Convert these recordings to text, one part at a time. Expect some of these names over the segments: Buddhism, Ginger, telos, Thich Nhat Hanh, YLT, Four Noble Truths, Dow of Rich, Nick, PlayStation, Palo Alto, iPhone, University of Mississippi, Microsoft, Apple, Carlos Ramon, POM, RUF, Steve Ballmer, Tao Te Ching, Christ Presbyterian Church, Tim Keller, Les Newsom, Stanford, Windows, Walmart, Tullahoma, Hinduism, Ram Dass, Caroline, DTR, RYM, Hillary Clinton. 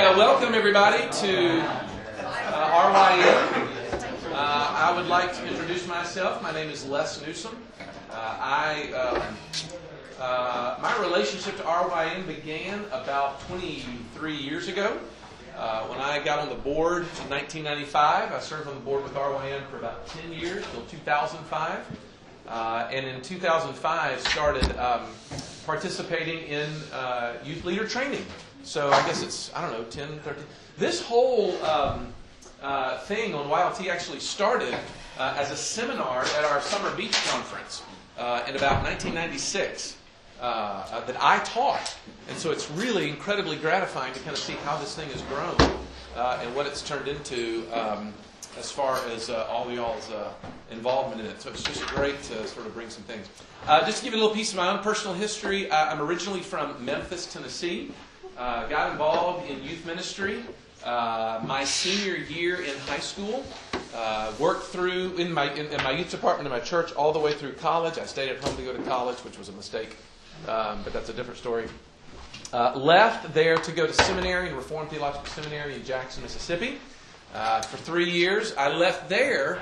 Welcome everybody to RYM. I would like to introduce myself. My name is Les Newsom. My relationship to RYM began about 23 years ago. When I got on the board in 1995, I served on the board with RYM for about 10 years, till 2005. And in 2005 started participating in youth leader training. So I guess it's, 10, 13. This whole thing on YLT actually started as a seminar at our Summer Beach Conference in about 1996 that I taught. And so it's really incredibly gratifying to kind of see how this thing has grown and what it's turned into as far as all of y'all's involvement in it. So it's just great to sort of bring some things. Just to give you a little piece of my own personal history, I'm originally from Memphis, Tennessee. Got involved in youth ministry my senior year in high school. Worked through in my youth department in my church all the way through college. I stayed at home to go to college, which was a mistake, but that's a different story. Left there to go to seminary, Reformed Theological Seminary in Jackson, Mississippi, for 3 years. I left there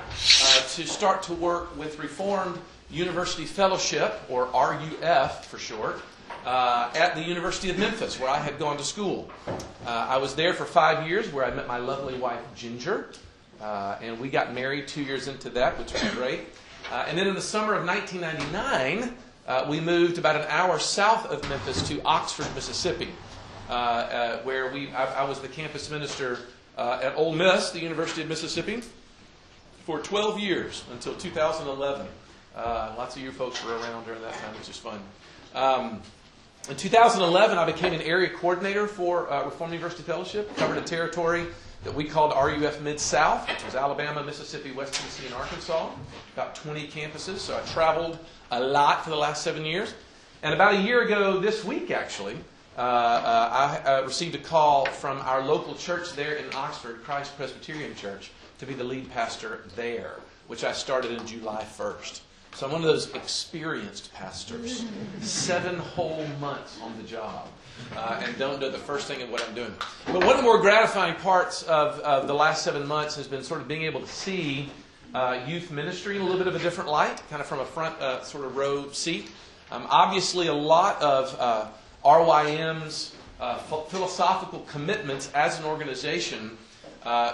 to start to work with Reformed University Fellowship, or RUF for short, at the University of Memphis, where I had gone to school. I was there for 5 years, where I met my lovely wife, Ginger, and we got married 2 years into that, which was great. And then in the summer of 1999, we moved about an hour south of Memphis to Oxford, Mississippi, where I was the campus minister at Ole Miss, the University of Mississippi, for 12 years until 2011. Lots of you folks were around during that time, which is fun. In 2011, I became an area coordinator for Reformed University Fellowship, covered a territory that we called RUF Mid-South, which was Alabama, Mississippi, West Tennessee, and Arkansas, about 20 campuses. So I traveled a lot for the last 7 years. And about a year ago this week, actually, I received a call from our local church there in Oxford, Christ Presbyterian Church, to be the lead pastor there, which I started in July 1st. So I'm one of those experienced pastors, 7 whole months on the job, and don't know the first thing of what I'm doing. But one of the more gratifying parts of the last 7 months has been sort of being able to see youth ministry in a little bit of a different light, kind of from a front sort of row seat. Obviously, a lot of RYM's philosophical commitments as an organization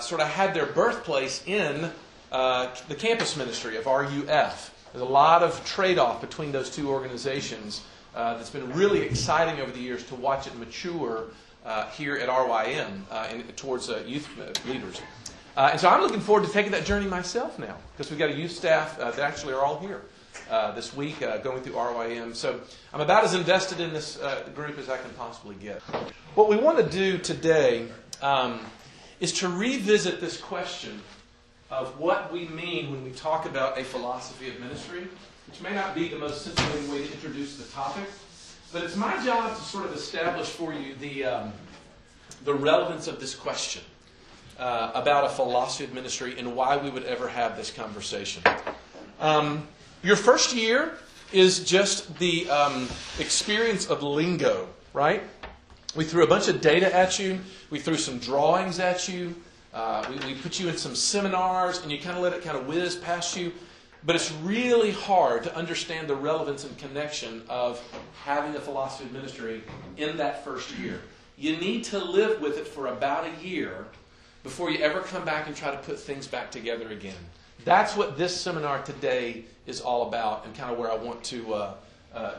sort of had their birthplace in the campus ministry of RUF. There's a lot of trade-off between those two organizations that's been really exciting over the years to watch it mature here at RYM towards youth leaders. And so I'm looking forward to taking that journey myself now, because we've got a youth staff that actually are all here this week going through RYM. So I'm about as invested in this group as I can possibly get. What we want to do today is to revisit this question of what we mean when we talk about a philosophy of ministry, which may not be the most scintillating way to introduce the topic, but it's my job to sort of establish for you the relevance of this question about a philosophy of ministry and why we would ever have this conversation. Your first year is just the experience of lingo, right? We threw a bunch of data at you. We threw some drawings at you. We put you in some seminars, and you kind of let it kind of whiz past you. But it's really hard to understand the relevance and connection of having a philosophy of ministry in that first year. You need to live with it for about a year before you ever come back and try to put things back together again. That's what this seminar today is all about, and kind of where I want to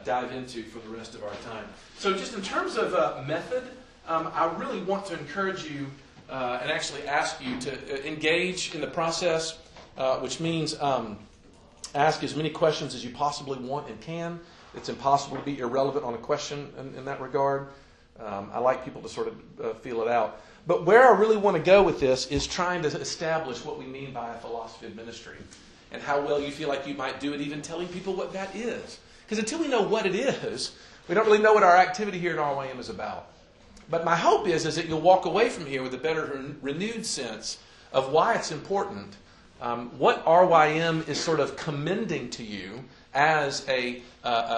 dive into for the rest of our time. So just in terms of method, I really want to encourage you and actually ask you to engage in the process, which means ask as many questions as you possibly want and can. It's impossible to be irrelevant on a question in that regard. I like people to sort of feel it out. But where I really want to go with this is trying to establish what we mean by a philosophy of ministry and how well you feel like you might do it, even telling people what that is. Because until we know what it is, we don't really know what our activity here at RYM is about. But my hope is that you'll walk away from here with a better, renewed sense of why it's important, what RYM is sort of commending to you as a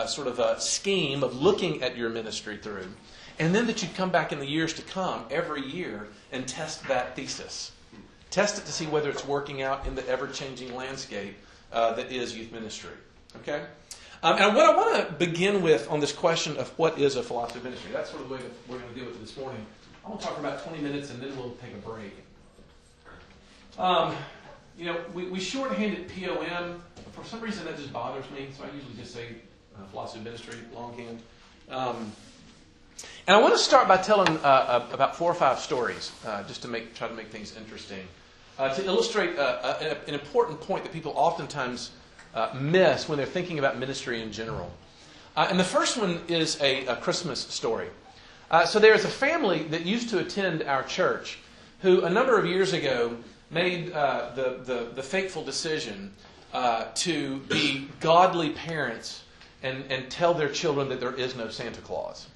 sort of a scheme of looking at your ministry through, And then that you'd come back in the years to come, every year, and test that thesis. Test it to see whether it's working out in the ever-changing landscape that is youth ministry. Okay? And what I want to begin with on this question of what is a philosophy of ministry, that's sort of the way that we're going to deal with it this morning. I want to talk for about 20 minutes and then we'll take a break. You know, we shorthanded POM. For some reason that just bothers me, so I usually just say philosophy of ministry, longhand. And I want to start by telling about 4 or 5 stories, just to try to make things interesting, to illustrate an important point that people oftentimes miss when they're thinking about ministry in general. And the first one is a Christmas story. So there is a family that used to attend our church who a number of years ago made the fateful decision to be godly parents and tell their children that there is no Santa Claus.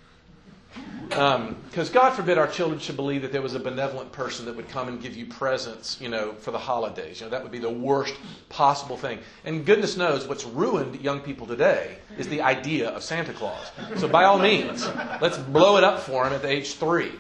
Because God forbid our children should believe that there was a benevolent person that would come and give you presents, you know, for the holidays. You know, that would be the worst possible thing. And goodness knows what's ruined young people today is the idea of Santa Claus. So by all means, let's blow it up for them at the age 3.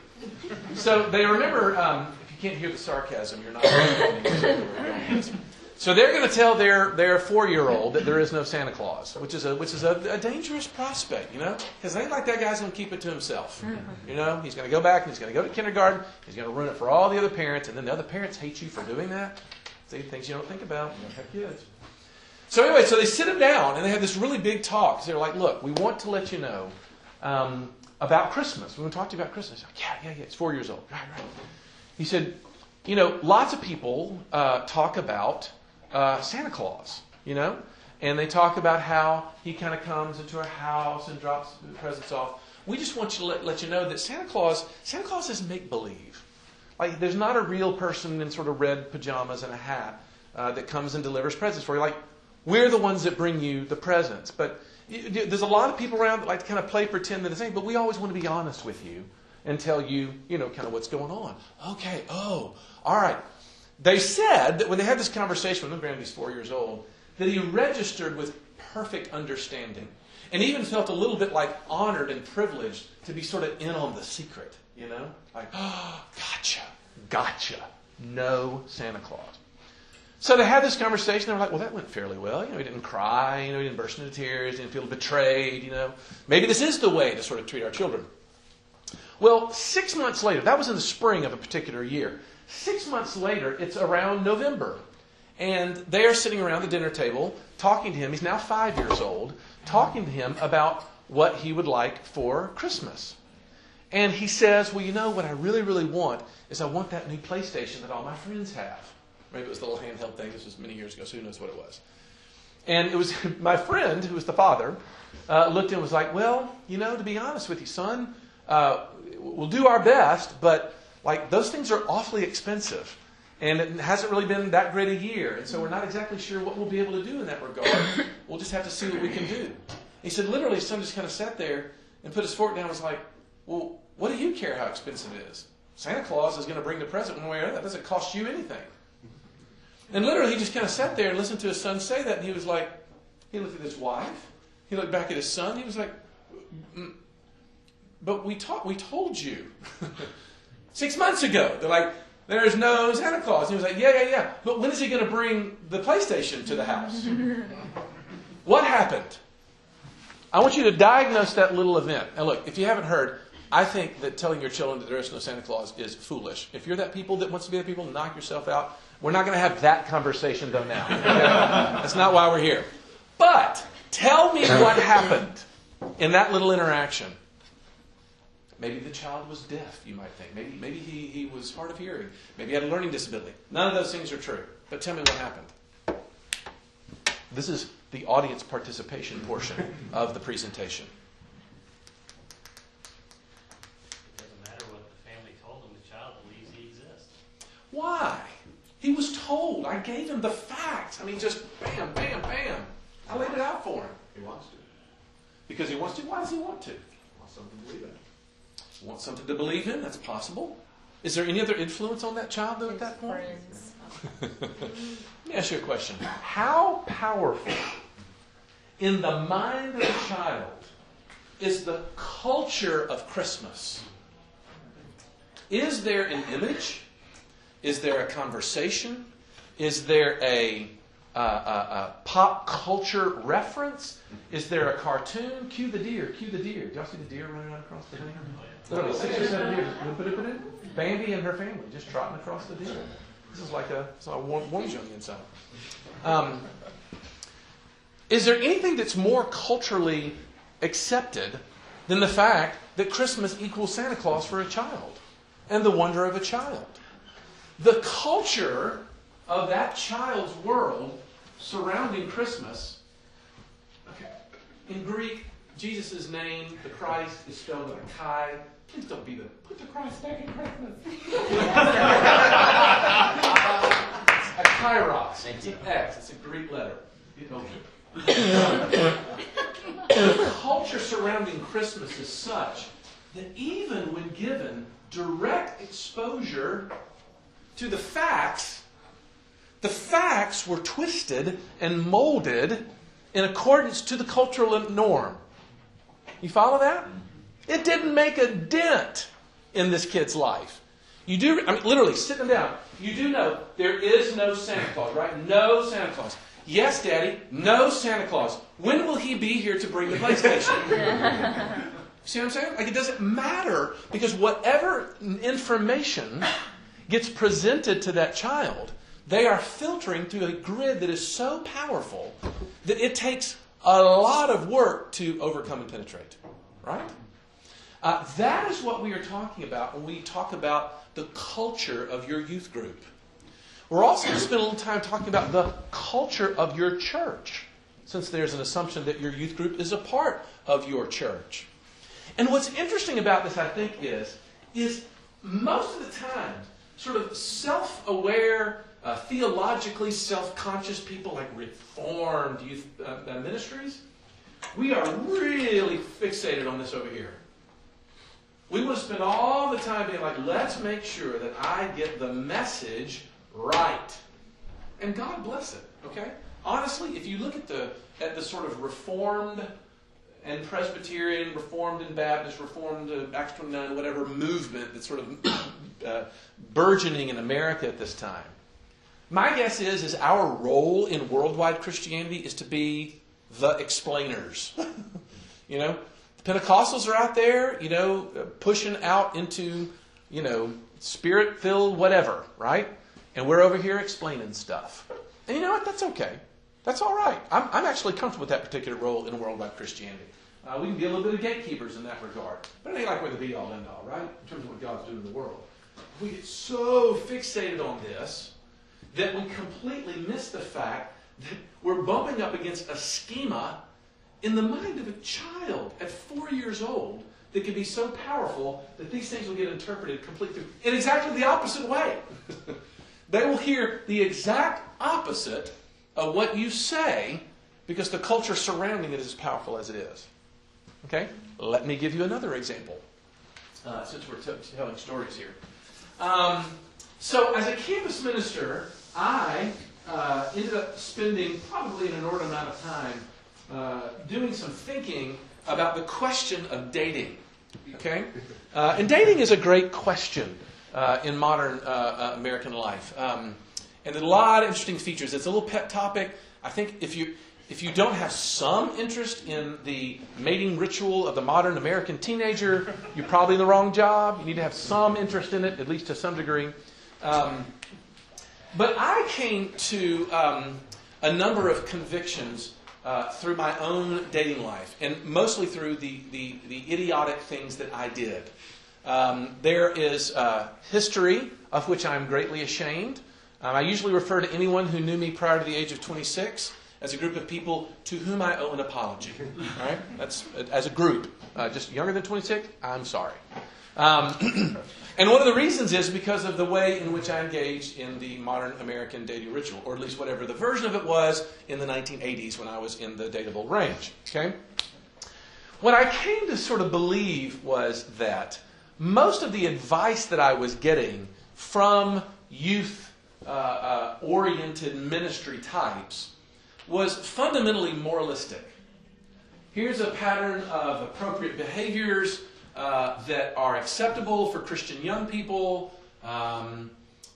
So they remember, if you can't hear the sarcasm, you're not listening. So they're going to tell their 4-year-old that there is no Santa Claus, which is a dangerous prospect, you know, because they like that guy's going to keep it to himself. You know, he's going to go back and he's going to go to kindergarten. He's going to ruin it for all the other parents, and then the other parents hate you for doing that. See, things you don't think about when you have kids. So anyway, so they sit him down and they have this really big talk. So they're like, "Look, we want to let you know about Christmas. We want to talk to you about Christmas." Like, yeah. He's 4 years old. Right. He said, "You know, lots of people talk about." Santa Claus, you know, and they talk about how he kind of comes into our house and drops presents off. We just want you to let you know that Santa Claus is make-believe. Like, there's not a real person in sort of red pajamas and a hat that comes and delivers presents for you. Like, we're the ones that bring you the presents. But there's a lot of people around that like to kind of play pretend that it's ain't, but we always want to be honest with you and tell you, you know, kind of what's going on. Okay, all right. They said that when they had this conversation with him, Brandy's 4 years old, that he registered with perfect understanding and even felt a little bit like honored and privileged to be sort of in on the secret, you know? Like, oh, gotcha, no Santa Claus. So they had this conversation, they were like, well, that went fairly well. You know, he didn't cry, you know, he didn't burst into tears, he didn't feel betrayed, you know. Maybe this is the way to sort of treat our children. Well, 6 months later, that was in the spring of a particular year, 6 months later, it's around November, and they're sitting around the dinner table talking to him. He's now 5 years old, talking to him about what he would like for Christmas. And he says, well, you know, what I really, really want is I want that new PlayStation that all my friends have. Maybe it was the little handheld thing. This was many years ago, so who knows what it was. And it was my friend, who was the father, looked and was like, well, you know, to be honest with you, son, we'll do our best, but... like, those things are awfully expensive, and it hasn't really been that great a year, and so we're not exactly sure what we'll be able to do in that regard. We'll just have to see what we can do. He said, literally, his son just kind of sat there and put his fork down and was like, well, what do you care how expensive it is? Santa Claus is going to bring the present one way or another. That doesn't cost you anything. And literally, he just kind of sat there and listened to his son say that, and he was like, he looked at his wife, he looked back at his son, he was like, but we told you. 6 months ago, they're like, there is no Santa Claus. And he was like, yeah. But when is he going to bring the PlayStation to the house? What happened? I want you to diagnose that little event. And look, if you haven't heard, I think that telling your children that there is no Santa Claus is foolish. If you're that people that wants to be that people, knock yourself out. We're not going to have that conversation, though, now. Okay? That's not why we're here. But tell me what happened in that little interaction. Maybe the child was deaf, you might think. Maybe he was hard of hearing. Maybe he had a learning disability. None of those things are true. But tell me what happened. This is the audience participation portion of the presentation. It doesn't matter what the family told him. The child believes he exists. Why? He was told. I gave him the facts. I mean, just bam, bam, bam. I laid it out for him. He wants to. Because he wants to? Why does he want to? He wants something to believe in. Want something to believe in? That's possible. Is there any other influence on that child, though, at that point? Let me ask you a question. How powerful in the mind of a child is the culture of Christmas. Is there an image? Is there a conversation? Is there a pop culture reference? Is there a cartoon? Cue the deer. Cue the deer. Did y'all see the deer running across the deer? Literally 6 or 7 deer. Bambi and her family just trotting across the deer. This is like a warm young inside. Is there anything that's more culturally accepted than the fact that Christmas equals Santa Claus for a child and the wonder of a child? The culture of that child's world surrounding Christmas. Okay. In Greek, Jesus' name, the Christ, is spelled with a chi. Please don't be the put the Christ back in Christmas. A kairos. It's an X. It's a Greek letter. The culture surrounding Christmas is such that even when given direct exposure to the facts were twisted and molded in accordance to the cultural norm. You follow that? It didn't make a dent in this kid's life. You do, I mean, literally, sitting down, you do know there is no Santa Claus, right? No Santa Claus. Yes, Daddy, no Santa Claus. When will he be here to bring the PlayStation? See what I'm saying? Like, it doesn't matter, because whatever information gets presented to that child, they are filtering through a grid that is so powerful that it takes a lot of work to overcome and penetrate. Right? That is what we are talking about when we talk about the culture of your youth group. We're also going to spend a little time talking about the culture of your church, since there's an assumption that your youth group is a part of your church. And what's interesting about this, I think, is most of the time, sort of self-aware, theologically self-conscious people like Reformed youth ministries, we are really fixated on this over here. We want to spend all the time being like, let's make sure that I get the message right. And God bless it, okay? Honestly, if you look at the sort of Reformed and Presbyterian, Reformed and Baptist, Reformed Acts 29, whatever movement that's sort of burgeoning in America at this time, my guess is our role in worldwide Christianity is to be the explainers. You know, the Pentecostals are out there, you know, pushing out into, you know, spirit-filled whatever, right? And we're over here explaining stuff. And you know what? That's okay. That's all right. I'm actually comfortable with that particular role in worldwide Christianity. We can be a little bit of gatekeepers in that regard. But it ain't like we're the be-all, end-all, right? In terms of what God's doing in the world. We get so fixated on this that we completely miss the fact that we're bumping up against a schema in the mind of a child at 4 years old that can be so powerful that these things will get interpreted completely in exactly the opposite way. They will hear the exact opposite of what you say because the culture surrounding it is as powerful as it is. Okay? Let me give you another example since we're telling stories here. So as a campus minister, I ended up spending probably an inordinate amount of time doing some thinking about the question of dating. Okay? And dating is a great question. In modern American life. And a lot of interesting features. It's a little pet topic. I think if you don't have some interest in the mating ritual of the modern American teenager, you're probably in the wrong job. You need to have some interest in it, at least to some degree. But I came to a number of convictions through my own dating life, and mostly through the idiotic things that I did. There is history of which I'm greatly ashamed. I usually refer to anyone who knew me prior to the age of 26 as a group of people to whom I owe an apology. All right? That's as a group. Just younger than 26, I'm sorry. And one of the reasons is because of the way in which I engaged in the modern American dating ritual, or at least whatever the version of it was in the 1980s when I was in the dateable range. Okay? What I came to sort of believe was that most of the advice that I was getting from youth-oriented ministry types was fundamentally moralistic. Here's a pattern of appropriate behaviors that are acceptable for Christian young people, and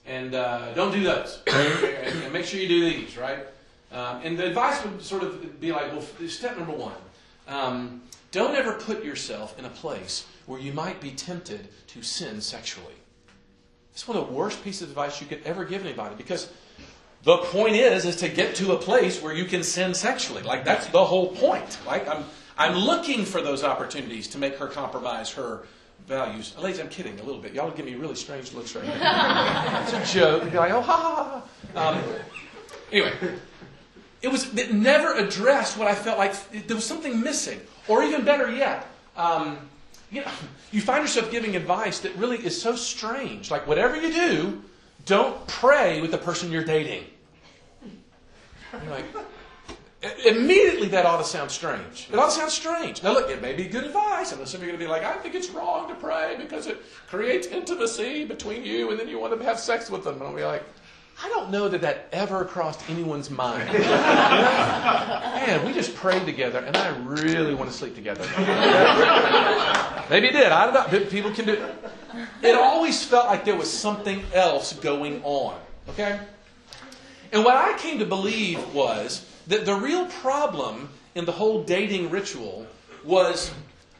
don't do those. And make sure you do these, right? And the advice would sort of be like, well, step number one, don't ever put yourself in a place where you might be tempted to sin sexually. It's one of the worst pieces of advice you could ever give anybody, because the point is to get to a place where you can sin sexually. Like, that's the whole point. Like, I'm looking for those opportunities to make her compromise her values. Ladies, I'm kidding a little bit. Y'all give me really strange looks right now. It's a joke. You'd be like, oh, ha, ha, ha. Anyway, it never addressed what I felt like there was something missing. Or even better yet, you find yourself giving advice that really is so strange. Like, whatever you do, don't pray with the person you're dating. You're like, immediately that ought to sound strange. It ought to sound strange. Now look, it may be good advice, and some of you are going to be like, I think it's wrong to pray because it creates intimacy between you, and then you want to have sex with them. And I'll be like, I don't know that that ever crossed anyone's mind. Man, we just prayed together, and I really want to sleep together. Maybe it did. I don't know. People can do it. It always felt like there was something else going on. Okay? And what I came to believe was that the real problem in the whole dating ritual was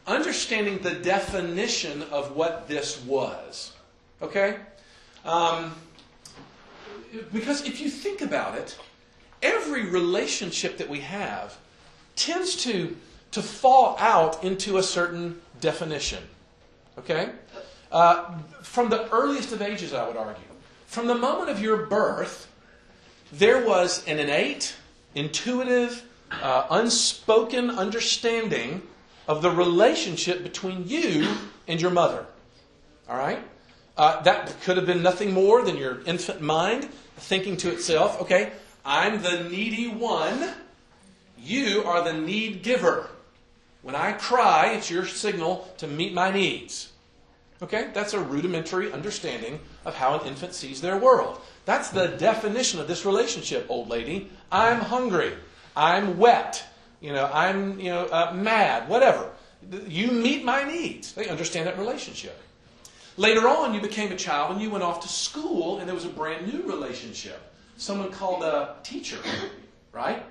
understanding the definition of what this was. Okay? Because if you think about it, every relationship that we have tends to fall out into a certain definition. Okay? From the earliest of ages, I would argue. From the moment of your birth, there was an innate, intuitive, unspoken understanding of the relationship between you and your mother. All right? That could have been nothing more than your infant mind thinking to itself, okay, I'm the needy one, you are the need giver. When I cry, it's your signal to meet my needs. Okay, that's a rudimentary understanding of how an infant sees their world. That's the definition of this relationship, old lady. I'm hungry. I'm wet. I'm mad. Whatever. You meet my needs. They understand that relationship. Later on, you became a child and you went off to school, and there was a brand new relationship. Someone called a teacher, right?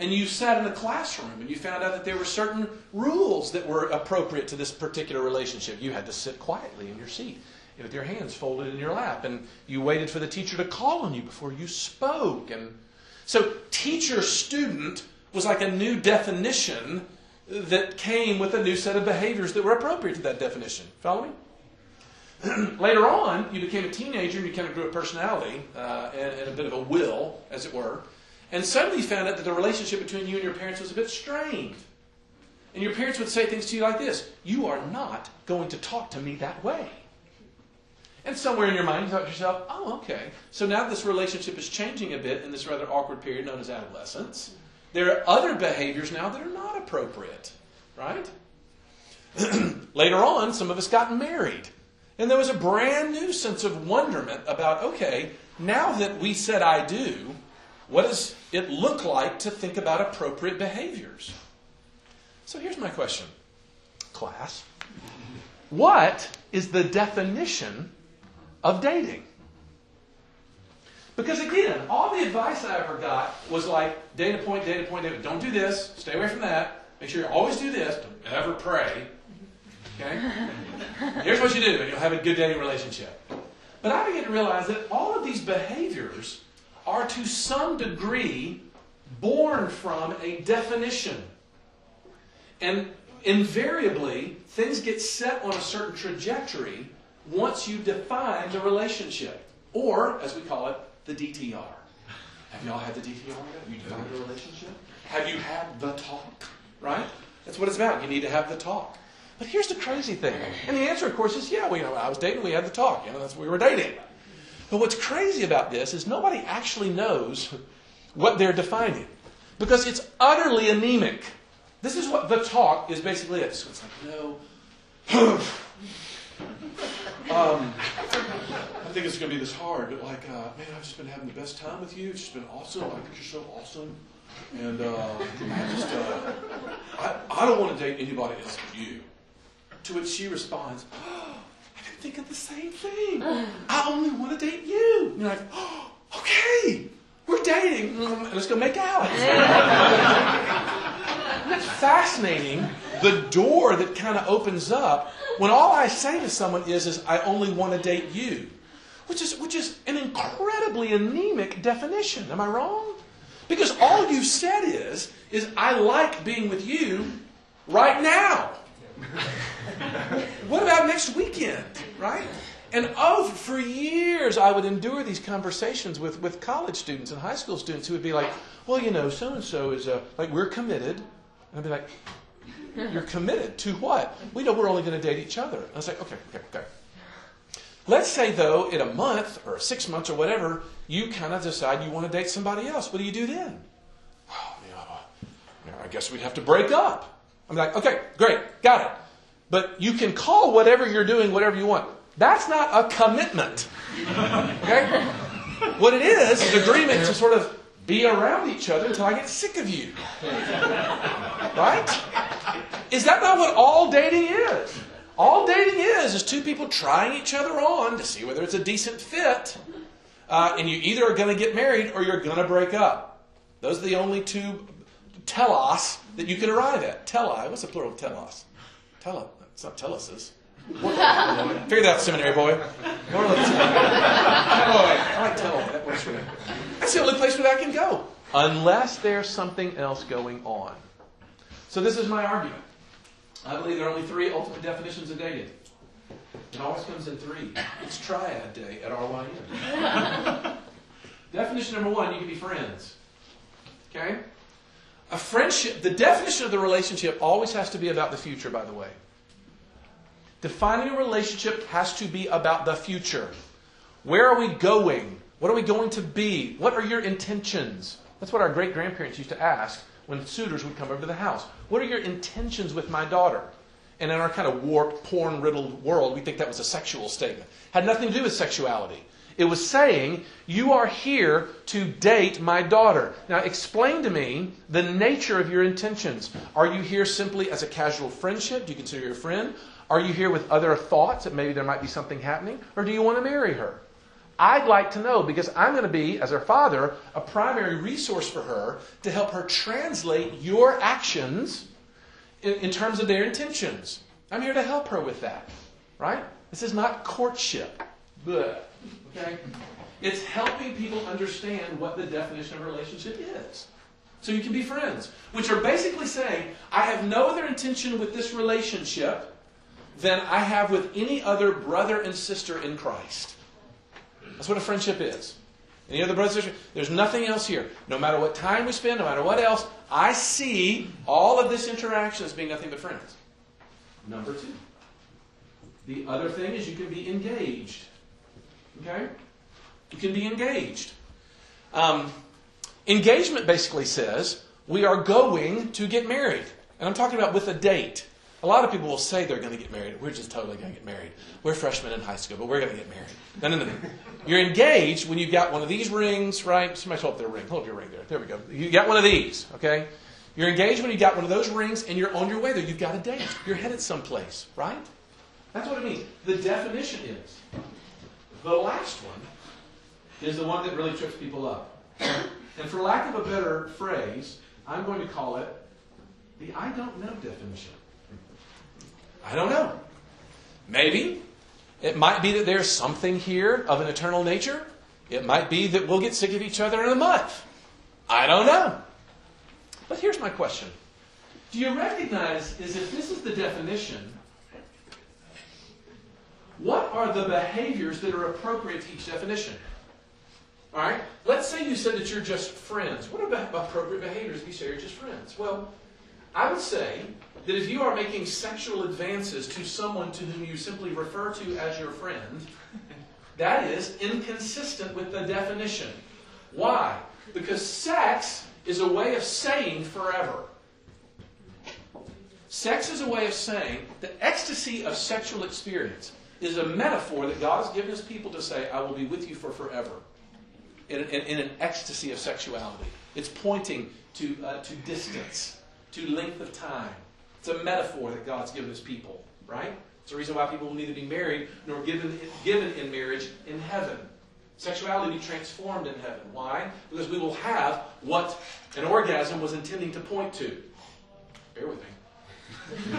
And you sat in the classroom and you found out that there were certain rules that were appropriate to this particular relationship. You had to sit quietly in your seat with your hands folded in your lap, and you waited for the teacher to call on you before you spoke. And so teacher-student was like a new definition that came with a new set of behaviors that were appropriate to that definition. Follow me? Later on, you became a teenager and you kind of grew a personality and a bit of a will, as it were. And suddenly you found out that the relationship between you and your parents was a bit strained. And your parents would say things to you like this: you are not going to talk to me that way. And somewhere in your mind you thought to yourself, oh, okay. So now this relationship is changing a bit in this rather awkward period known as adolescence. There are other behaviors now that are not appropriate, right? Later on, some of us got married. And there was a brand new sense of wonderment about, okay, now that we said I do, what does it look like to think about appropriate behaviors? So here's my question, class. What is the definition of dating? Because again, all the advice I ever got was like, data point, data point, data point. Don't do this. Stay away from that. Make sure you always do this. Don't ever pray. Okay? Here's what you do, and you'll have a good dating relationship. But I began to realize that all of these behaviors are to some degree born from a definition. And invariably, things get set on a certain trajectory once you define the relationship. Or, as we call it, the DTR. Have you all had the DTR yet? Have you defined the relationship? Have you had the talk? Right? That's what it's about. You need to have the talk. But here's the crazy thing. And the answer, of course, is, yeah, I was dating, we had the talk. That's what we were dating. But what's crazy about this is nobody actually knows what they're defining, because it's utterly anemic. This is what the talk is basically it. So it's like, I think it's going to be this hard, but I've just been having the best time with you. It's just been awesome. I think you're so awesome. And I don't want to date anybody that's you. To which she responds, oh, I've been thinking the same thing. I only want to date you. And you're like, oh, okay, we're dating. Let's go make out. Isn't that fascinating? The door that kind of opens up when all I say to someone is I only want to date you. Which is an incredibly anemic definition. Am I wrong? Because all you said is I like being with you right now. What about next weekend, right? And for years I would endure these conversations with college students and high school students who would be like, well, you know, so-and-so is, like, we're committed. And I'd be like, you're committed to what? We know we're only going to date each other. And I was like, okay. Let's say, though, in a month or 6 months or whatever, you kind of decide you want to date somebody else. What do you do then? Well, you know, I guess we'd have to break up. I'm like, okay, great, got it. But you can call whatever you're doing whatever you want. That's not a commitment. Okay? What it is an agreement to sort of be around each other until I get sick of you. Right? Is that not what all dating is? All dating is two people trying each other on to see whether it's a decent fit. And you either are going to get married or you're going to break up. Those are the only two telos that you can arrive at. Teli. What's the plural of telos? Tela. It's not telesis. Figure that out, seminary boy. I like telo. That works for me. That's the only place where that can go. Unless there's something else going on. So this is my argument. I believe there are only three ultimate definitions of dating. It always comes in three. It's triad day at RYM. Definition number one, you can be friends. Okay? A friendship, the definition of the relationship always has to be about the future, by the way. Defining a relationship has to be about the future. Where are we going? What are we going to be? What are your intentions? That's what our great-grandparents used to ask when suitors would come over to the house. What are your intentions with my daughter? And in our kind of warped, porn-riddled world, we think that was a sexual statement. Had nothing to do with sexuality. It was saying, you are here to date my daughter. Now explain to me the nature of your intentions. Are you here simply as a casual friendship? Do you consider your friend? Are you here with other thoughts that maybe there might be something happening? Or do you want to marry her? I'd like to know, because I'm going to be, as her father, a primary resource for her to help her translate your actions in terms of their intentions. I'm here to help her with that, right? This is not courtship. Blech. Okay? It's helping people understand what the definition of a relationship is. So you can be friends, which are basically saying, I have no other intention with this relationship than I have with any other brother and sister in Christ. That's what a friendship is. Any other brothers and sisters? There's nothing else here. No matter what time we spend, no matter what else, I see all of this interaction as being nothing but friends. Number two. The other thing is you can be engaged. Okay? You can be engaged. Engagement basically says we are going to get married. And I'm talking about with a date. A lot of people will say they're going to get married. We're just totally going to get married. We're freshmen in high school, but we're going to get married. No. You're engaged when you've got one of these rings, right? Somebody hold up their ring. Hold up your ring there. There we go. You got one of these, okay? You're engaged when you've got one of those rings, and you're on your way there. You've got a date. You're headed someplace, right? That's what it means. The definition is. The last one is the one that really trips people up. And for lack of a better phrase, I'm going to call it the I don't know definition. I don't know. Maybe. It might be that there's something here of an eternal nature. It might be that we'll get sick of each other in a month. I don't know. But here's my question. Do you recognize if this is the definition, what are the behaviors that are appropriate to each definition? All right? Let's say you said that you're just friends. What about appropriate behaviors if you say you're just friends? Well, I would say that if you are making sexual advances to someone to whom you simply refer to as your friend, that is inconsistent with the definition. Why? Because sex is a way of saying forever. Sex is a way of saying the ecstasy of sexual experience is a metaphor that God has given his people to say, I will be with you for forever, in an ecstasy of sexuality. It's pointing to distance, to length of time. It's a metaphor that God's given his people, right? It's the reason why people will neither be married nor given in marriage in heaven. Sexuality will be transformed in heaven. Why? Because we will have what an orgasm was intending to point to. Bear with me.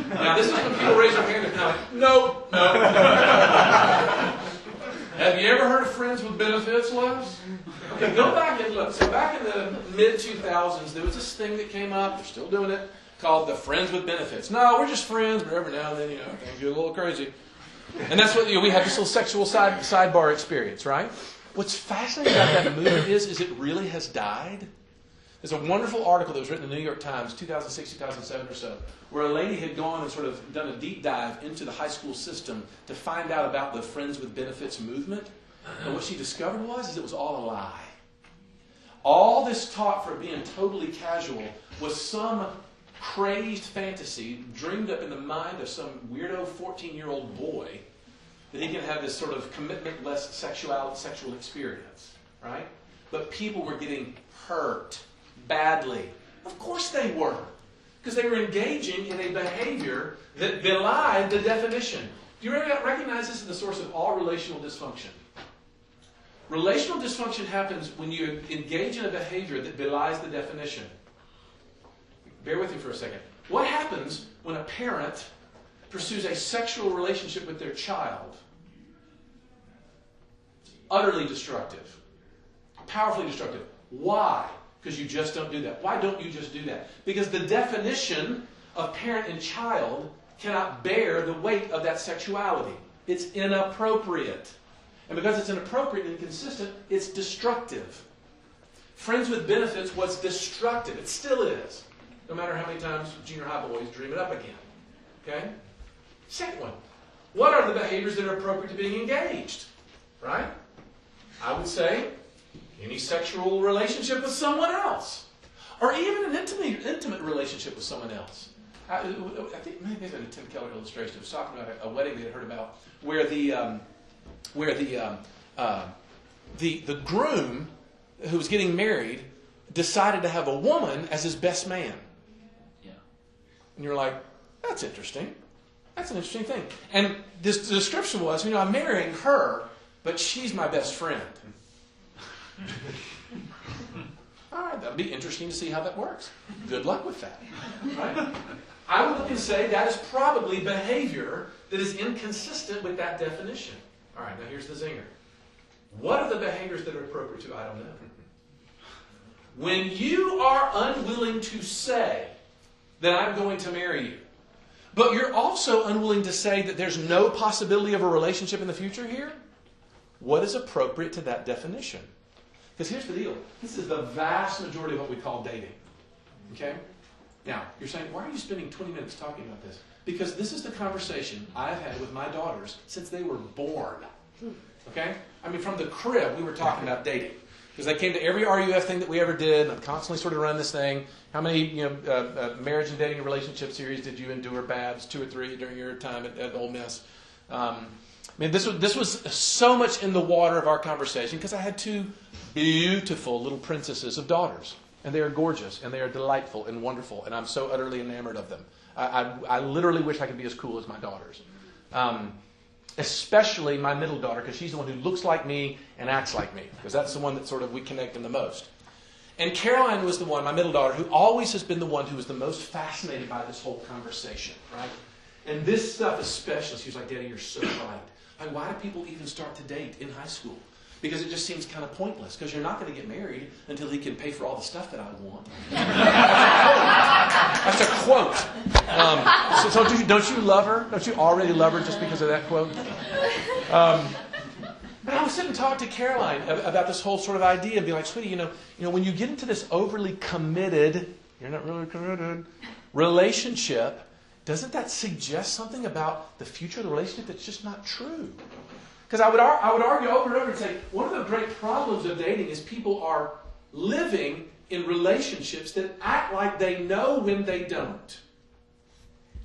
Now, this is when people raise their hand and they're like, no, no, no. Have you ever heard of Friends with Benefits, Les? Okay, go back and look. So back in the mid-2000s, there was this thing that came up, they're still doing it, called the Friends with Benefits. No, we're just friends, but every now and then, you know, things get a little crazy. And that's what, you know, we have this little sexual sidebar experience, right? What's fascinating about that movement is it really has died. There's a wonderful article that was written in the New York Times, 2006, 2007 or so, where a lady had gone and sort of done a deep dive into the high school system to find out about the Friends with Benefits movement. And what she discovered was it was all a lie. All this talk for being totally casual was some crazed fantasy dreamed up in the mind of some weirdo 14-year-old boy that he can have this sort of commitment-less sexual experience, right? But people were getting hurt badly. Of course they were, because they were engaging in a behavior that belied the definition. Do you recognize this as the source of all relational dysfunction? Relational dysfunction happens when you engage in a behavior that belies the definition. Bear with me for a second. What happens when a parent pursues a sexual relationship with their child? It's utterly destructive. Powerfully destructive. Why? Because you just don't do that. Why don't you just do that? Because the definition of parent and child cannot bear the weight of that sexuality. It's inappropriate. And because it's inappropriate and inconsistent, it's destructive. Friends with Benefits was destructive. It still is. No matter how many times junior high boys dream it up again. Okay? Second one. What are the behaviors that are appropriate to being engaged? Right? I would say any sexual relationship with someone else. Or even an intimate relationship with someone else. I think maybe there's a Tim Keller illustration. I was talking about a wedding they had heard about where the groom who was getting married decided to have a woman as his best man. Yeah. And you're like, that's interesting. That's an interesting thing. And this description was, you know, I'm marrying her, but she's my best friend. All right, that'll be interesting to see how that works. Good luck with that. Right? I would look and say that is probably behavior that is inconsistent with that definition. All right, now here's the zinger. What are the behaviors that are appropriate to? I don't know. When you are unwilling to say that I'm going to marry you, but you're also unwilling to say that there's no possibility of a relationship in the future here, what is appropriate to that definition? Because here's the deal. This is the vast majority of what we call dating. Okay? Now, you're saying, why are you spending 20 minutes talking about this? Because this is the conversation I've had with my daughters since they were born. Okay? I mean, from the crib, we were talking about dating. Because they came to every RUF thing that we ever did, and I'm constantly sort of running this thing. How many marriage and dating and relationship series did you endure, Babs? 2 or 3 during your time at Ole Miss. I mean, this was so much in the water of our conversation because I had 2 beautiful little princesses of daughters. And they are gorgeous, and they are delightful and wonderful, and I'm so utterly enamored of them. I literally wish I could be as cool as my daughters. Especially my middle daughter, because she's the one who looks like me and acts like me, because that's the one that sort of we connect in the most. And Caroline was the one, my middle daughter, who always has been the one who was the most fascinated by this whole conversation, right? And this stuff especially, she was like, Daddy, you're so right. Like, why do people even start to date in high school? Because it just seems kind of pointless, because you're not going to get married until he can pay for all the stuff that I want. That's a quote. So don't you love her? Don't you already love her just because of that quote? But I was sitting and talking to Caroline about this whole sort of idea and be like, sweetie, you know, when you get into this overly committed, you're not really committed, relationship, doesn't that suggest something about the future of the relationship that's just not true? Because I would argue over and over and say, one of the great problems of dating is people are living in relationships that act like they know when they don't.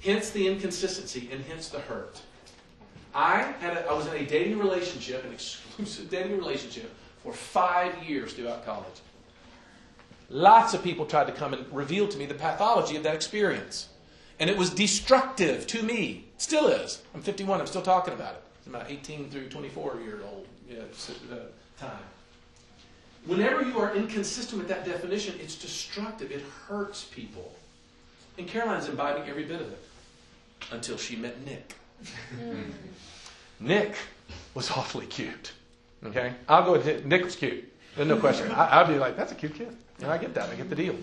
Hence the inconsistency and hence the hurt. I was in a dating relationship, an exclusive dating relationship, for 5 years throughout college. Lots of people tried to come and reveal to me the pathology of that experience. And it was destructive to me. Still is. I'm 51. I'm still talking about it. It's about 18 through 24-year-old time. Whenever you are inconsistent with that definition, it's destructive. It hurts people. And Caroline's imbibing every bit of it. Until she met Nick. Nick was awfully cute. Okay? I'll go with Nick was cute. There's no question. I'd be like, that's a cute kid. And I get that. I get the deal.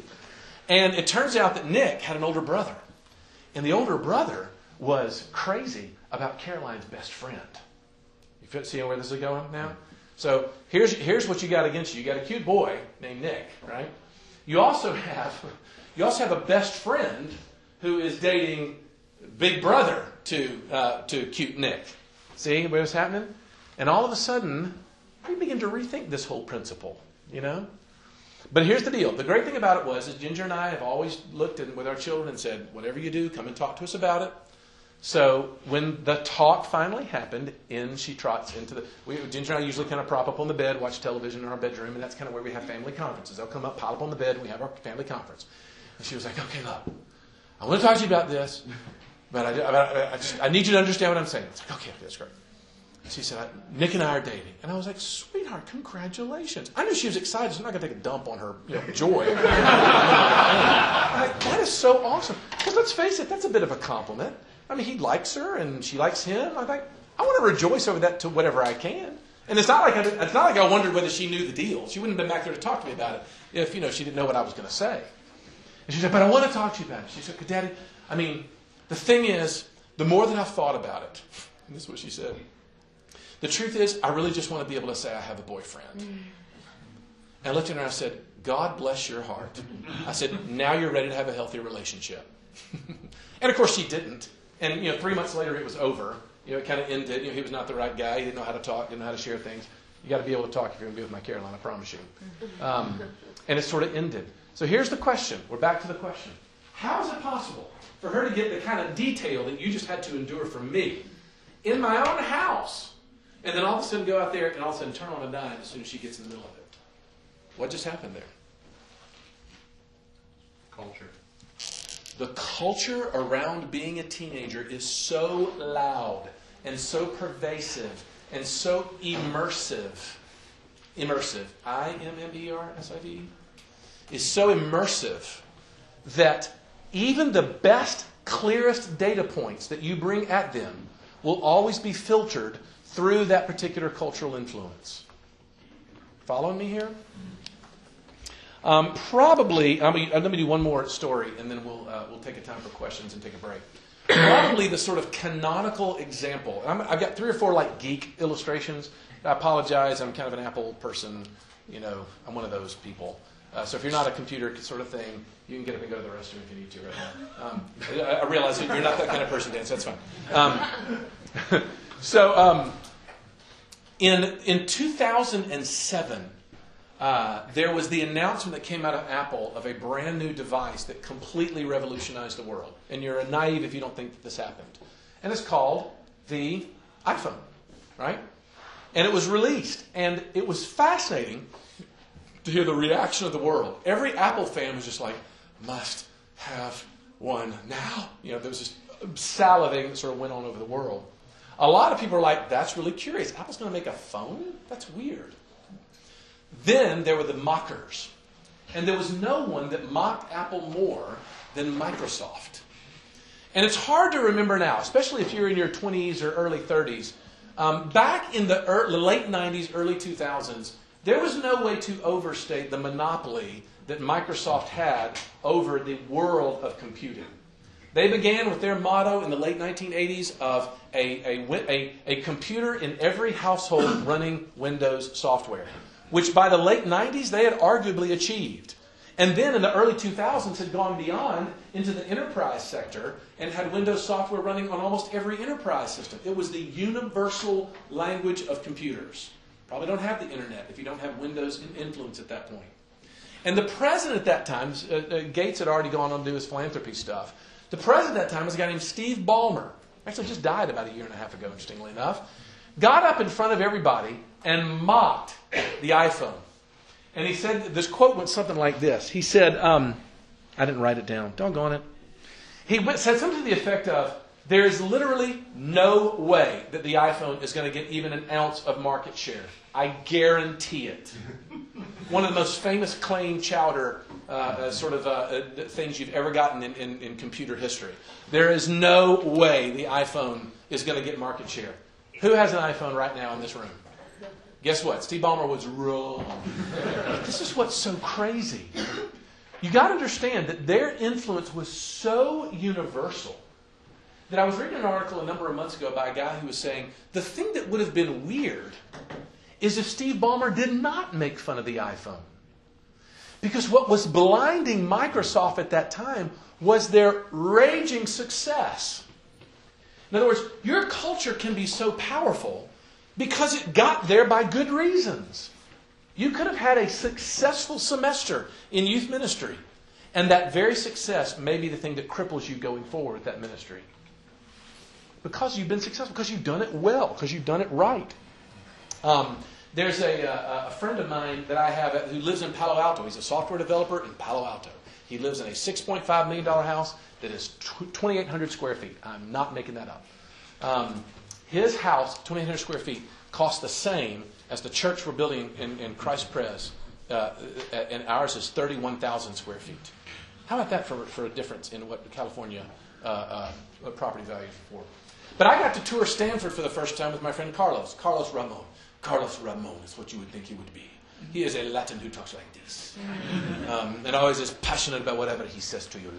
And it turns out that Nick had an older brother. And the older brother was crazy about Caroline's best friend. You see where this is going now? So here's what you got against you. You got a cute boy named Nick, right? You also have a best friend who is dating big brother to cute Nick. See what was happening? And all of a sudden, we begin to rethink this whole principle, you know? But here's the deal. The great thing about it was that Ginger and I have always looked in with our children and said, whatever you do, come and talk to us about it. So when the talk finally happened, in she trots into the... Ginger and I usually kind of prop up on the bed, watch television in our bedroom, and that's kind of where we have family conferences. They'll come up, pile up on the bed, and we have our family conference. And she was like, okay, look, I want to talk to you about this, but I need you to understand what I'm saying. It's like, okay, that's great. She said, Nick and I are dating. And I was like, sweetheart, congratulations. I knew she was excited, so I'm not going to take a dump on her joy. Like, that is so awesome. Because let's face it, that's a bit of a compliment. I mean, he likes her, and she likes him. I'm like, I want to rejoice over that to whatever I can. And it's not like I wondered whether she knew the deal. She wouldn't have been back there to talk to me about it if, she didn't know what I was going to say. And she said, but I want to talk to you about it. She said, Daddy, I mean, the thing is, the more that I've thought about it, and this is what she said, the truth is, I really just want to be able to say I have a boyfriend. And I looked at her and I said, God bless your heart. I said, now you're ready to have a healthy relationship. And of course she didn't. And 3 months later it was over. It kind of ended. He was not the right guy. He didn't know how to talk, didn't know how to share things. You got to be able to talk if you're going to be with my Caroline, I promise you. And it sort of ended. So here's the question. We're back to the question. How is it possible for her to get the kind of detail that you just had to endure from me in my own house? And then all of a sudden go out there and all of a sudden turn on a dime as soon as she gets in the middle of it. What just happened there? Culture. The culture around being a teenager is so loud and so pervasive and so immersive. Immersive. I-M-M-E-R-S-I-V-E. Is so immersive that even the best, clearest data points that you bring at them will always be filtered through that particular cultural influence. Following me here? Let me do one more story, and then we'll take a time for questions and take a break. Probably the sort of canonical example. I've got 3 or 4 like geek illustrations. I apologize. I'm kind of an Apple person. I'm one of those people. So if you're not a computer sort of thing, you can get up and go to the restroom if you need to right now. I realize you're not that kind of person, Dan, so that's fine. In 2007, there was the announcement that came out of Apple of a brand new device that completely revolutionized the world. And you're naive if you don't think that this happened. And it's called the iPhone, right? And it was released. And it was fascinating to hear the reaction of the world. Every Apple fan was just like, must have one now. There was this salivating that sort of went on over the world. A lot of people are like, that's really curious. Apple's going to make a phone? That's weird. Then there were the mockers. And there was no one that mocked Apple more than Microsoft. And it's hard to remember now, especially if you're in your 20s or early 30s. Back in the late 90s, early 2000s, there was no way to overstate the monopoly that Microsoft had over the world of computing. They began with their motto in the late 1980s of a computer in every household running Windows software, which by the late 90s they had arguably achieved. And then in the early 2000s had gone beyond into the enterprise sector and had Windows software running on almost every enterprise system. It was the universal language of computers. Probably don't have the internet if you don't have Windows influence at that point. And the president at that time, Gates had already gone on to do his philanthropy stuff. The president at that time was a guy named Steve Ballmer. Actually just died about 1.5 years ago, interestingly enough. Got up in front of everybody and mocked the iPhone. And he said, this quote went something like this. He said, I didn't write it down. Doggone it. He said something to the effect of, there is literally no way that the iPhone is going to get even an ounce of market share. I guarantee it. One of the most famous claim chowder things you've ever gotten in computer history. There is no way the iPhone is going to get market share. Who has an iPhone right now in this room? Guess what? Steve Ballmer was wrong. This is what's so crazy. You got to understand that their influence was so universal that I was reading an article a number of months ago by a guy who was saying, the thing that would have been weird is if Steve Ballmer did not make fun of the iPhone. Because what was blinding Microsoft at that time was their raging success. In other words, your culture can be so powerful because it got there by good reasons. You could have had a successful semester in youth ministry, and that very success may be the thing that cripples you going forward with that ministry. Because you've been successful, because you've done it well, because you've done it right. There's a friend of mine that I have who lives in Palo Alto. He's a software developer in Palo Alto. He lives in a $6.5 million house that is 2,800 square feet. I'm not making that up. His house, 2,800 square feet, costs the same as the church we're building in Christ Pres, and ours is 31,000 square feet. How about that for a difference in what California property values are for? But I got to tour Stanford for the first time with my friend Carlos Ramon. Carlos Ramon is what you would think he would be. He is a Latin who talks like this. And always is passionate about whatever he says to you.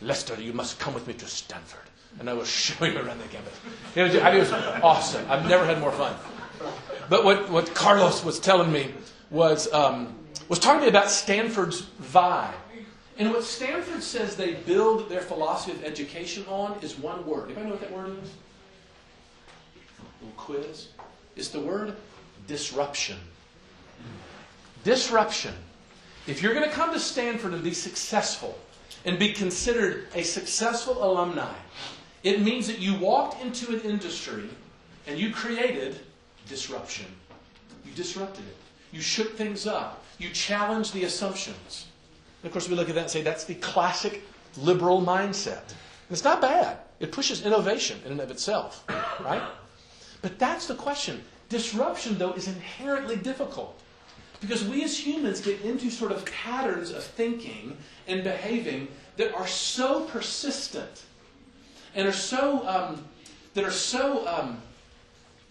Lester, you must come with me to Stanford. And I will show you around the campus. It was awesome. I've never had more fun. But what Carlos was telling me was talking to me about Stanford's vibe. And what Stanford says they build their philosophy of education on is one word. Anybody know what that word is? A little quiz. It's the word disruption. Disruption. If you're going to come to Stanford and be successful and be considered a successful alumni, it means that you walked into an industry and you created disruption. You disrupted it. You shook things up. You challenged the assumptions. And of course, we look at that and say that's the classic liberal mindset. And it's not bad. It pushes innovation in and of itself, right? But that's the question. Disruption, though, is inherently difficult because we as humans get into sort of patterns of thinking and behaving that are so persistent and are so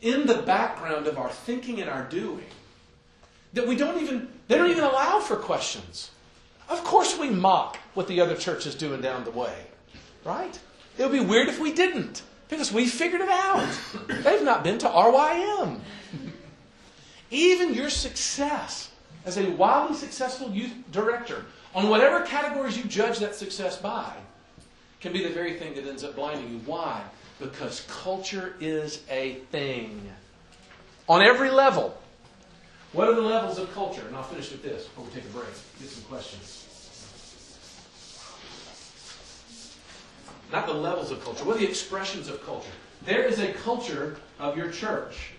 in the background of our thinking and our doing that they don't even allow for questions. Of course, we mock what the other church is doing down the way, right? It would be weird if we didn't. Because we figured it out. They've not been to RYM. Even your success as a wildly successful youth director, on whatever categories you judge that success by, can be the very thing that ends up blinding you. Why? Because culture is a thing. On every level. What are the levels of culture? And I'll finish with this before we take a break. Get some questions. Not the levels of culture. What are the expressions of culture? There is a culture of your church.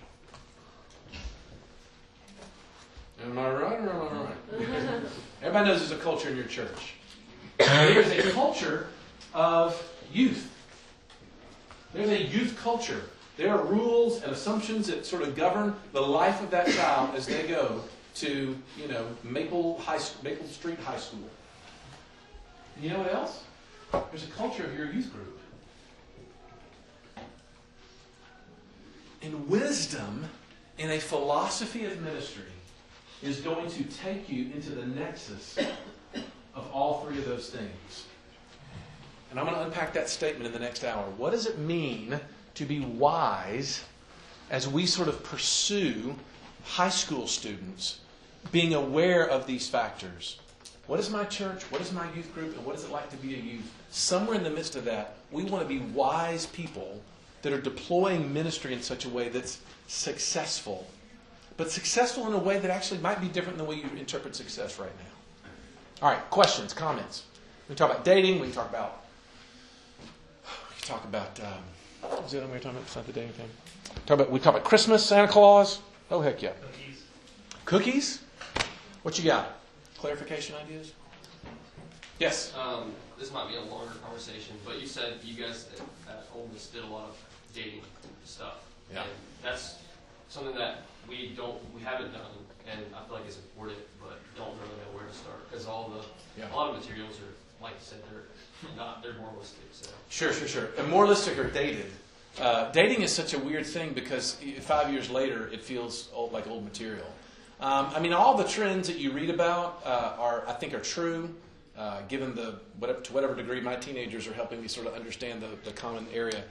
Am I right or am I right? Everybody knows there's a culture in your church. There's a culture of youth. There's a youth culture. There are rules and assumptions that sort of govern the life of that child as they go to, Maple Street High School. You know what else? There's a culture of your youth group. And wisdom in a philosophy of ministry is going to take you into the nexus of all three of those things. And I'm going to unpack that statement in the next hour. What does it mean to be wise as we sort of pursue high school students being aware of these factors? What is my church? What is my youth group? And what is it like to be a youth? Somewhere in the midst of that, we want to be wise people that are deploying ministry in such a way that's successful, but successful in a way that actually might be different than the way you interpret success right now. All right, questions, comments. We can talk about dating. We can talk about. What was the other one we were talking about? It's not the dating thing. We talk about Christmas, Santa Claus. Oh heck yeah. Cookies. What you got? Clarification ideas? Yes. This might be a longer conversation, but you said you guys at Ole Miss did a lot of dating stuff. Yeah. And that's something that we haven't done, and I feel like it's important, but don't really know where to start because a lot of materials are, like you said, they're moralistic. So. Sure. And moralistic or dated. Dating is such a weird thing because 5 years later it feels old, like old material. I mean, all the trends that you read about are true. Given to whatever degree my teenagers are helping me sort of understand the common area.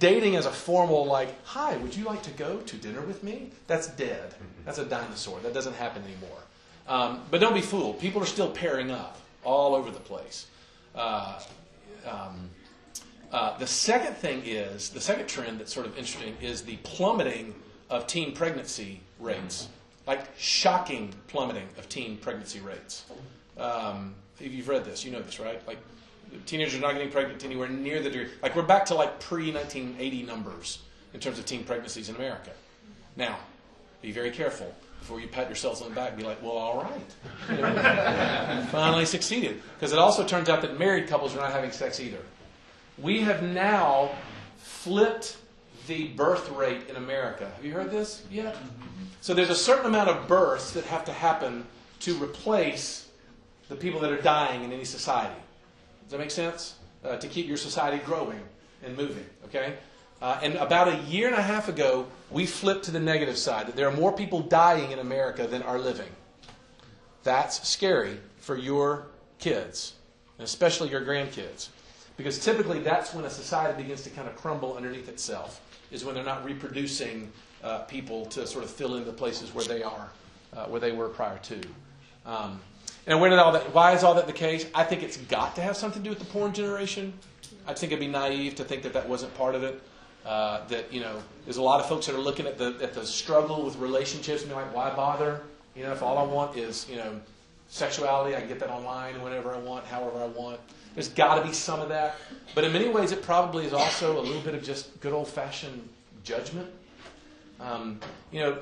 Dating as a formal, like, hi, would you like to go to dinner with me? That's dead. That's a dinosaur. That doesn't happen anymore. But don't be fooled. People are still pairing up all over the place. The second trend that's sort of interesting is the plummeting of teen pregnancy rates. Like, shocking plummeting of teen pregnancy rates. If you've read this, you know this, right? Like, teenagers are not getting pregnant anywhere near the degree. Like, we're back to, like, pre-1980 numbers in terms of teen pregnancies in America. Now, be very careful before you pat yourselves on the back and be like, well, all right. You know, finally succeeded. Because it also turns out that married couples are not having sex either. We have now flipped the birth rate in America. Have you heard this yet? So there's a certain amount of births that have to happen to replace the people that are dying in any society. Does that make sense? To keep your society growing and moving, okay? And about a year and a half ago, we flipped to the negative side, that there are more people dying in America than are living. That's scary for your kids, and especially your grandkids, because typically that's when a society begins to kind of crumble underneath itself, is when they're not reproducing people to sort of fill in the places where they are, where they were prior to. And why is all that the case? I think it's got to have something to do with the porn generation. I think it'd be naive to think that wasn't part of it. That, you know, there's a lot of folks that are looking at the struggle with relationships and be like, why bother? You know, if all I want is, you know, sexuality, I can get that online whenever I want, however I want. There's got to be some of that. But in many ways, it probably is also a little bit of just good old-fashioned judgment. You know,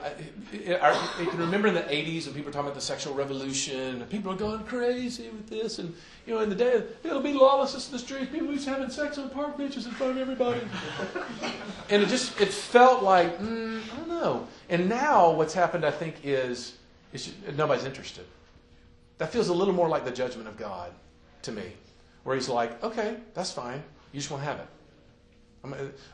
I can remember in the 80s when people were talking about the sexual revolution, and people are going crazy with this, and, you know, in the day, it'll be lawlessness in the streets, people just having sex on park benches in front of everybody. And it felt like, I don't know. And now what's happened, I think, is nobody's interested. That feels a little more like the judgment of God to me, where he's like, okay, that's fine, you just won't have it.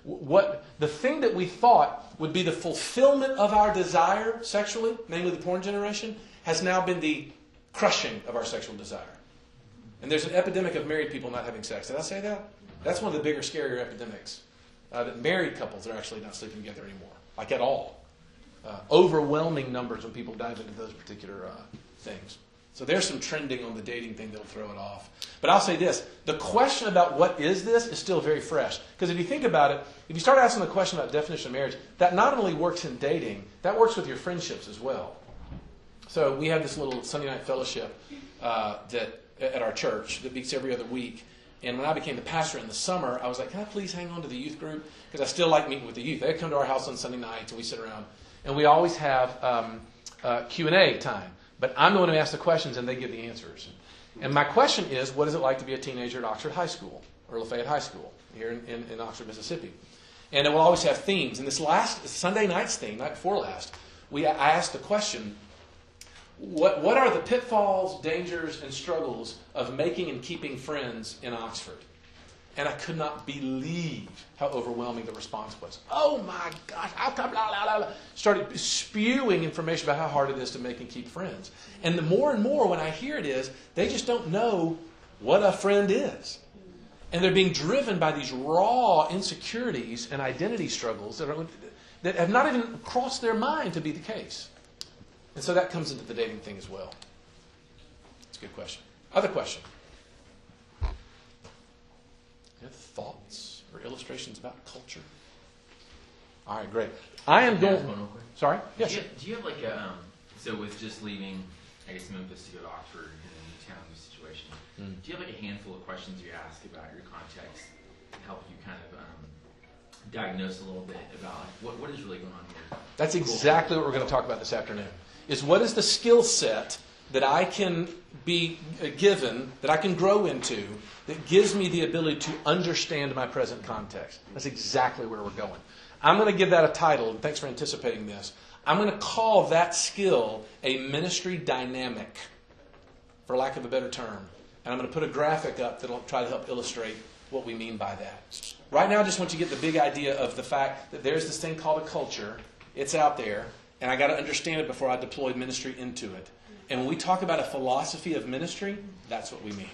What the thing that we thought would be the fulfillment of our desire sexually, namely the porn generation, has now been the crushing of our sexual desire. And there's an epidemic of married people not having sex. Did I say that? That's one of the bigger, scarier epidemics, that married couples are actually not sleeping together anymore, like at all. Overwhelming numbers when people dive into those particular things. So there's some trending on the dating thing that'll throw it off. But I'll say this, the question about what is this is still very fresh. Because if you think about it, if you start asking the question about definition of marriage, that not only works in dating, that works with your friendships as well. So we have this little Sunday night fellowship that at our church that meets every other week. And when I became the pastor in the summer, I was like, can I please hang on to the youth group? Because I still like meeting with the youth. They come to our house on Sunday nights and we sit around. And we always have Q&A time. But I'm the one who asks the questions, and they give the answers. And my question is, what is it like to be a teenager at Oxford High School, or Lafayette High School, here in Oxford, Mississippi? And it will always have themes. And this last Sunday night's theme, night before last, I asked the question, what are the pitfalls, dangers, and struggles of making and keeping friends in Oxford? And I could not believe how overwhelming the response was. Oh my gosh, blah, blah, blah. Started spewing information about how hard it is to make and keep friends. And the more and more when I hear it is, they just don't know what a friend is. And they're being driven by these raw insecurities and identity struggles that have not even crossed their mind to be the case. And so that comes into the dating thing as well. That's a good question. Other question? Thoughts or illustrations about culture? All right, great. I am going. Sorry? Yes. Do you have like a, so with just leaving, I guess, Memphis to go to Oxford and then the town situation, do you have like a handful of questions you ask about your context to help you kind of diagnose a little bit about what is really going on here? That's exactly what we're going to talk about this afternoon, is what is the skill set that I can be given, that I can grow into, that gives me the ability to understand my present context. That's exactly where we're going. I'm going to give that a title, and thanks for anticipating this. I'm going to call that skill a ministry dynamic, for lack of a better term. And I'm going to put a graphic up that will try to help illustrate what we mean by that. Right now, I just want you to get the big idea of the fact that there's this thing called a culture. It's out there, and I got to understand it before I deploy ministry into it. And when we talk about a philosophy of ministry, that's what we mean.